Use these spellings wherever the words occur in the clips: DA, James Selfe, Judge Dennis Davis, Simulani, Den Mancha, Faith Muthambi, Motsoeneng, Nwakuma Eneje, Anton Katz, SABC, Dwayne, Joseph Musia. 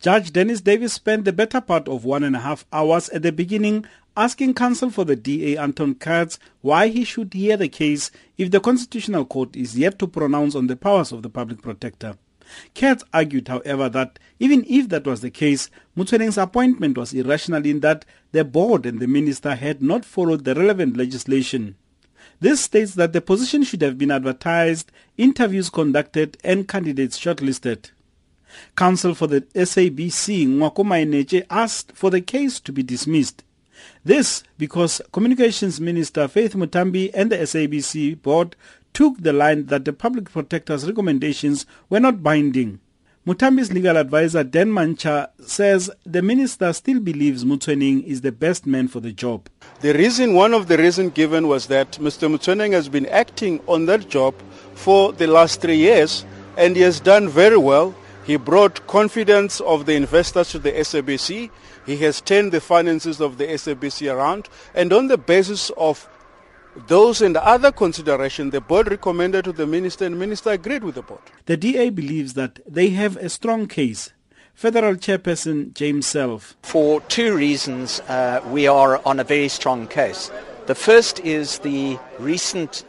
Judge Dennis Davis spent the better part of 1.5 hours at the beginning asking counsel for the DA Anton Katz why he should hear the case if the Constitutional Court is yet to pronounce on the powers of the public protector. Katz argued, however, that even if that was the case, Motsoeneng's appointment was irrational in that the board and the minister had not followed the relevant legislation. This states that the position should have been advertised, interviews conducted, and candidates shortlisted. Counsel for the SABC, Nwakuma Eneje, asked for the case to be dismissed. This because Communications Minister Faith Muthambi and the SABC board took the line that the public protector's recommendations were not binding. Muthambi's legal advisor Den Mancha says the minister still believes Motsoeneng is the best man for the job. One of the reasons given was that Mr. Motsoeneng has been acting on that job for the last 3 years, and he has done very well. He brought confidence of the investors to the SABC. He has turned the finances of the SABC around, and on the basis of those and other considerations, the board recommended to the minister, and the minister agreed with the board. The DA believes that they have a strong case. Federal Chairperson James Selfe. For two reasons, we are on a very strong case. The first is the recent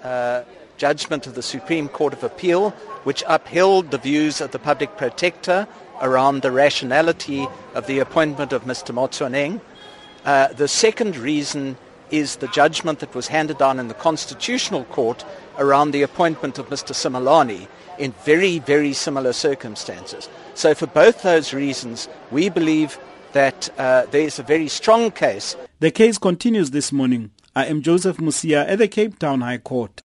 judgment of the Supreme Court of Appeal, which upheld the views of the public protector around the rationality of the appointment of Mr. Motsoeneng. The second reason is the judgment that was handed down in the Constitutional Court around the appointment of Mr. Simulani in very, very similar circumstances. So for both those reasons, we believe that there is a very strong case. The case continues this morning. I am Joseph Musia at the Cape Town High Court.